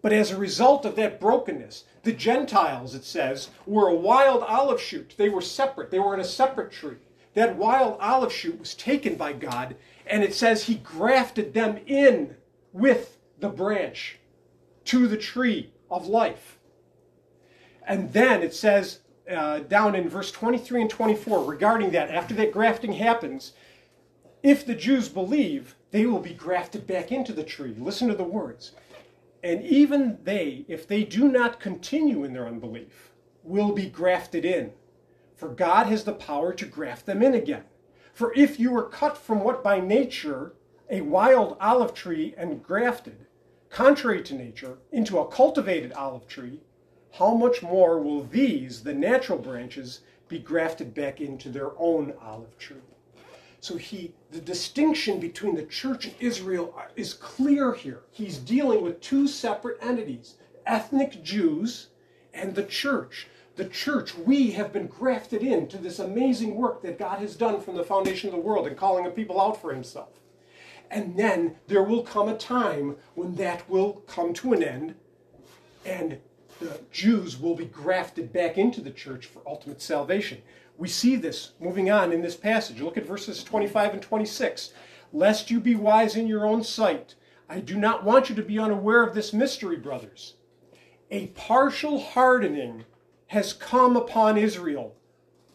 But as a result of that brokenness, the Gentiles, it says, were a wild olive shoot. They were separate. They were in a separate tree. That wild olive shoot was taken by God, and it says he grafted them in with the branch to the tree of life. And then it says, down in verse 23 and 24, regarding that, after that grafting happens, if the Jews believe, they will be grafted back into the tree. Listen to the words. And even they, if they do not continue in their unbelief, will be grafted in. For God has the power to graft them in again. For if you were cut from what by nature, a wild olive tree, and grafted, contrary to nature, into a cultivated olive tree, how much more will these, the natural branches, be grafted back into their own olive tree? So the distinction between the church and Israel is clear here. He's dealing with two separate entities, ethnic Jews and the church. The church, we have been grafted into this amazing work that God has done from the foundation of the world and calling a people out for himself. And then there will come a time when that will come to an end, and the Jews will be grafted back into the church for ultimate salvation. We see this moving on in this passage. Look at verses 25 and 26. Lest you be wise in your own sight, I do not want you to be unaware of this mystery, brothers. A partial hardening has come upon Israel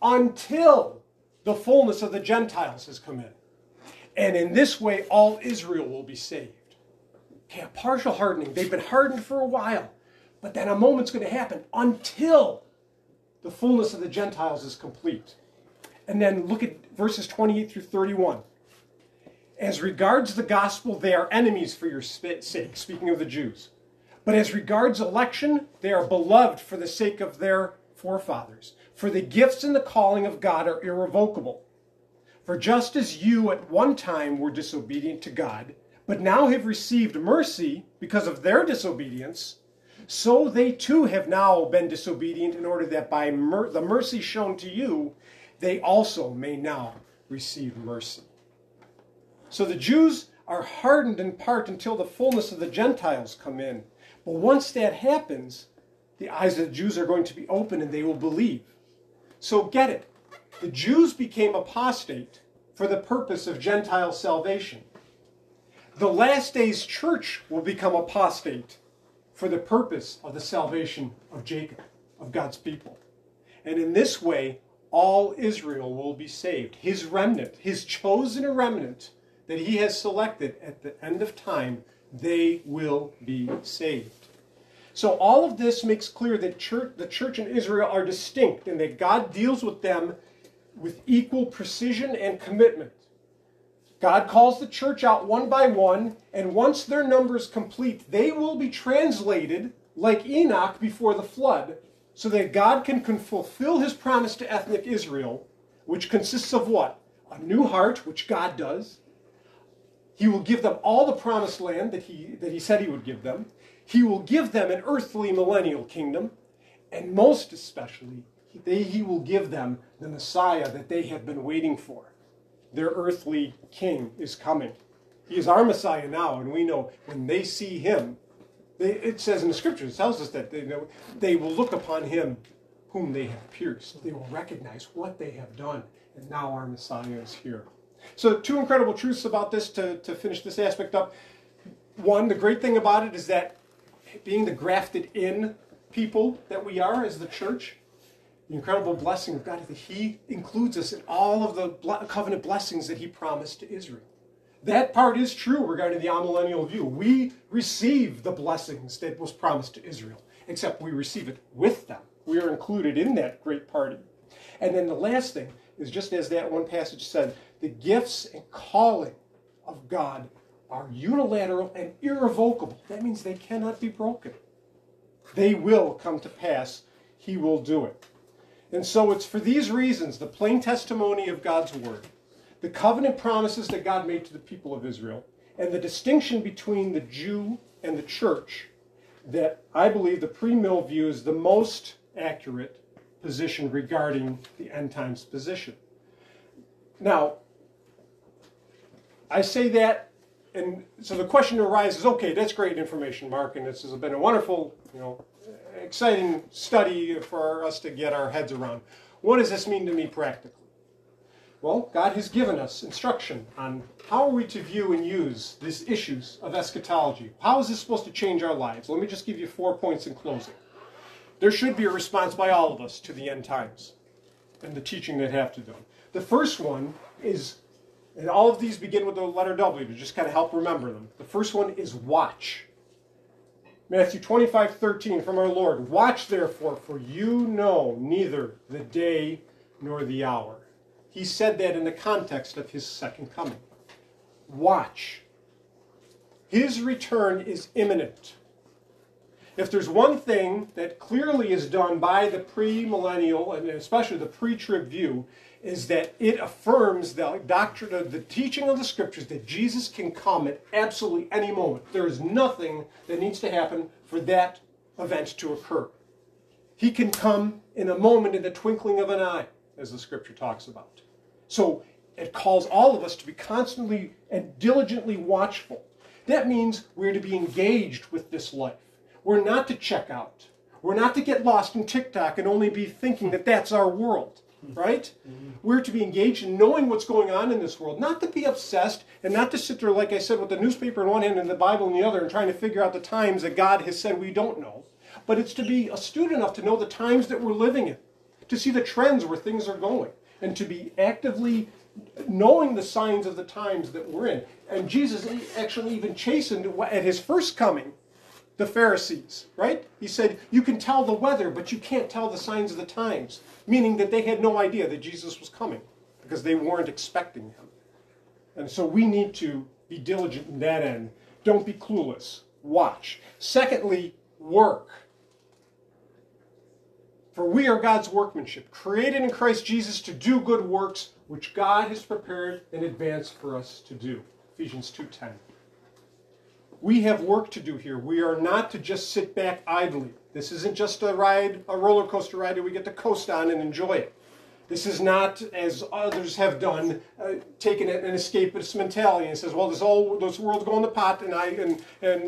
until the fullness of the Gentiles has come in. And in this way, all Israel will be saved. Okay, a partial hardening. They've been hardened for a while. But then a moment's going to happen until the fullness of the Gentiles is complete. And then look at verses 28 through 31. As regards the gospel, they are enemies for your sake, speaking of the Jews. But as regards election, they are beloved for the sake of their forefathers. For the gifts and the calling of God are irrevocable. For just as you at one time were disobedient to God, but now have received mercy because of their disobedience, so they too have now been disobedient, in order that by the mercy shown to you, they also may now receive mercy. So the Jews are hardened in part until the fullness of the Gentiles come in. But once that happens, the eyes of the Jews are going to be open and they will believe. So get it. The Jews became apostate for the purpose of Gentile salvation. The last day's church will become apostate for the purpose of the salvation of Jacob, of God's people. And in this way, all Israel will be saved. His remnant, his chosen remnant that he has selected at the end of time, they will be saved. So all of this makes clear that the church and Israel are distinct, and that God deals with them with equal precision and commitment. God calls the church out one by one, and once their number is complete, they will be translated like Enoch before the flood, so that God can fulfill his promise to ethnic Israel, which consists of what? A new heart, which God does. He will give them all the promised land that he said he would give them. He will give them an earthly millennial kingdom. And most especially, he will give them the Messiah that they have been waiting for. Their earthly king is coming. He is our Messiah now, and we know when they see him, it says in the Scriptures, it tells us that they will look upon him whom they have pierced. They will recognize what they have done, and now our Messiah is here. So two incredible truths about this to finish this aspect up. One, the great thing about it is that being the grafted in people that we are as the church, the incredible blessing of God is that he includes us in all of the covenant blessings that he promised to Israel. That part is true regarding the amillennial view. We receive the blessings that was promised to Israel, except we receive it with them. We are included in that great party. And then the last thing is, just as that one passage said, the gifts and calling of God are unilateral and irrevocable. That means they cannot be broken. They will come to pass. He will do it. And so it's for these reasons, the plain testimony of God's word, the covenant promises that God made to the people of Israel, and the distinction between the Jew and the church, that I believe the pre-mill view is the most accurate position regarding the end times position. Now, I say that, and so the question arises, okay, that's great information, Mark, and this has been a wonderful, exciting study for us to get our heads around. What does this mean to me practically? Well, God has given us instruction on how are we to view and use these issues of eschatology. How is this supposed to change our lives? Let me just give you 4 points in closing. There should be a response by all of us to the end times and the teaching that have to do. The first one is, and all of these begin with the letter W to just kind of help remember them. The first one is watch. Matthew 25:13 from our Lord, "Watch therefore, for you know neither the day nor the hour." He said that in the context of his second coming. Watch. His return is imminent. If there's one thing that clearly is done by the premillennial, and especially the pre-trib view, is that it affirms the doctrine of the teaching of the Scriptures that Jesus can come at absolutely any moment. There is nothing that needs to happen for that event to occur. He can come in a moment, in the twinkling of an eye, as the Scripture talks about. So it calls all of us to be constantly and diligently watchful. That means we're to be engaged with this life. We're not to check out. We're not to get lost in TikTok and only be thinking that that's our world, right? Mm-hmm. We're to be engaged in knowing what's going on in this world, not to be obsessed and not to sit there, like I said, with the newspaper in one hand and the Bible in the other and trying to figure out the times that God has said we don't know. But it's to be astute enough to know the times that we're living in, to see the trends where things are going, and to be actively knowing the signs of the times that we're in. And Jesus actually even chastened at his first coming the Pharisees, right? He said, you can tell the weather, but you can't tell the signs of the times, meaning that they had no idea that Jesus was coming because they weren't expecting him. And so we need to be diligent in that end. Don't be clueless. Watch. Secondly, work. For we are God's workmanship, created in Christ Jesus to do good works, which God has prepared in advance for us to do. Ephesians 2:10. We have work to do here. We are not to just sit back idly. This isn't just a ride, a roller coaster ride that we get to coast on and enjoy it. This is not, as others have done, taking an escapist mentality and says, well, this world's going to pot, and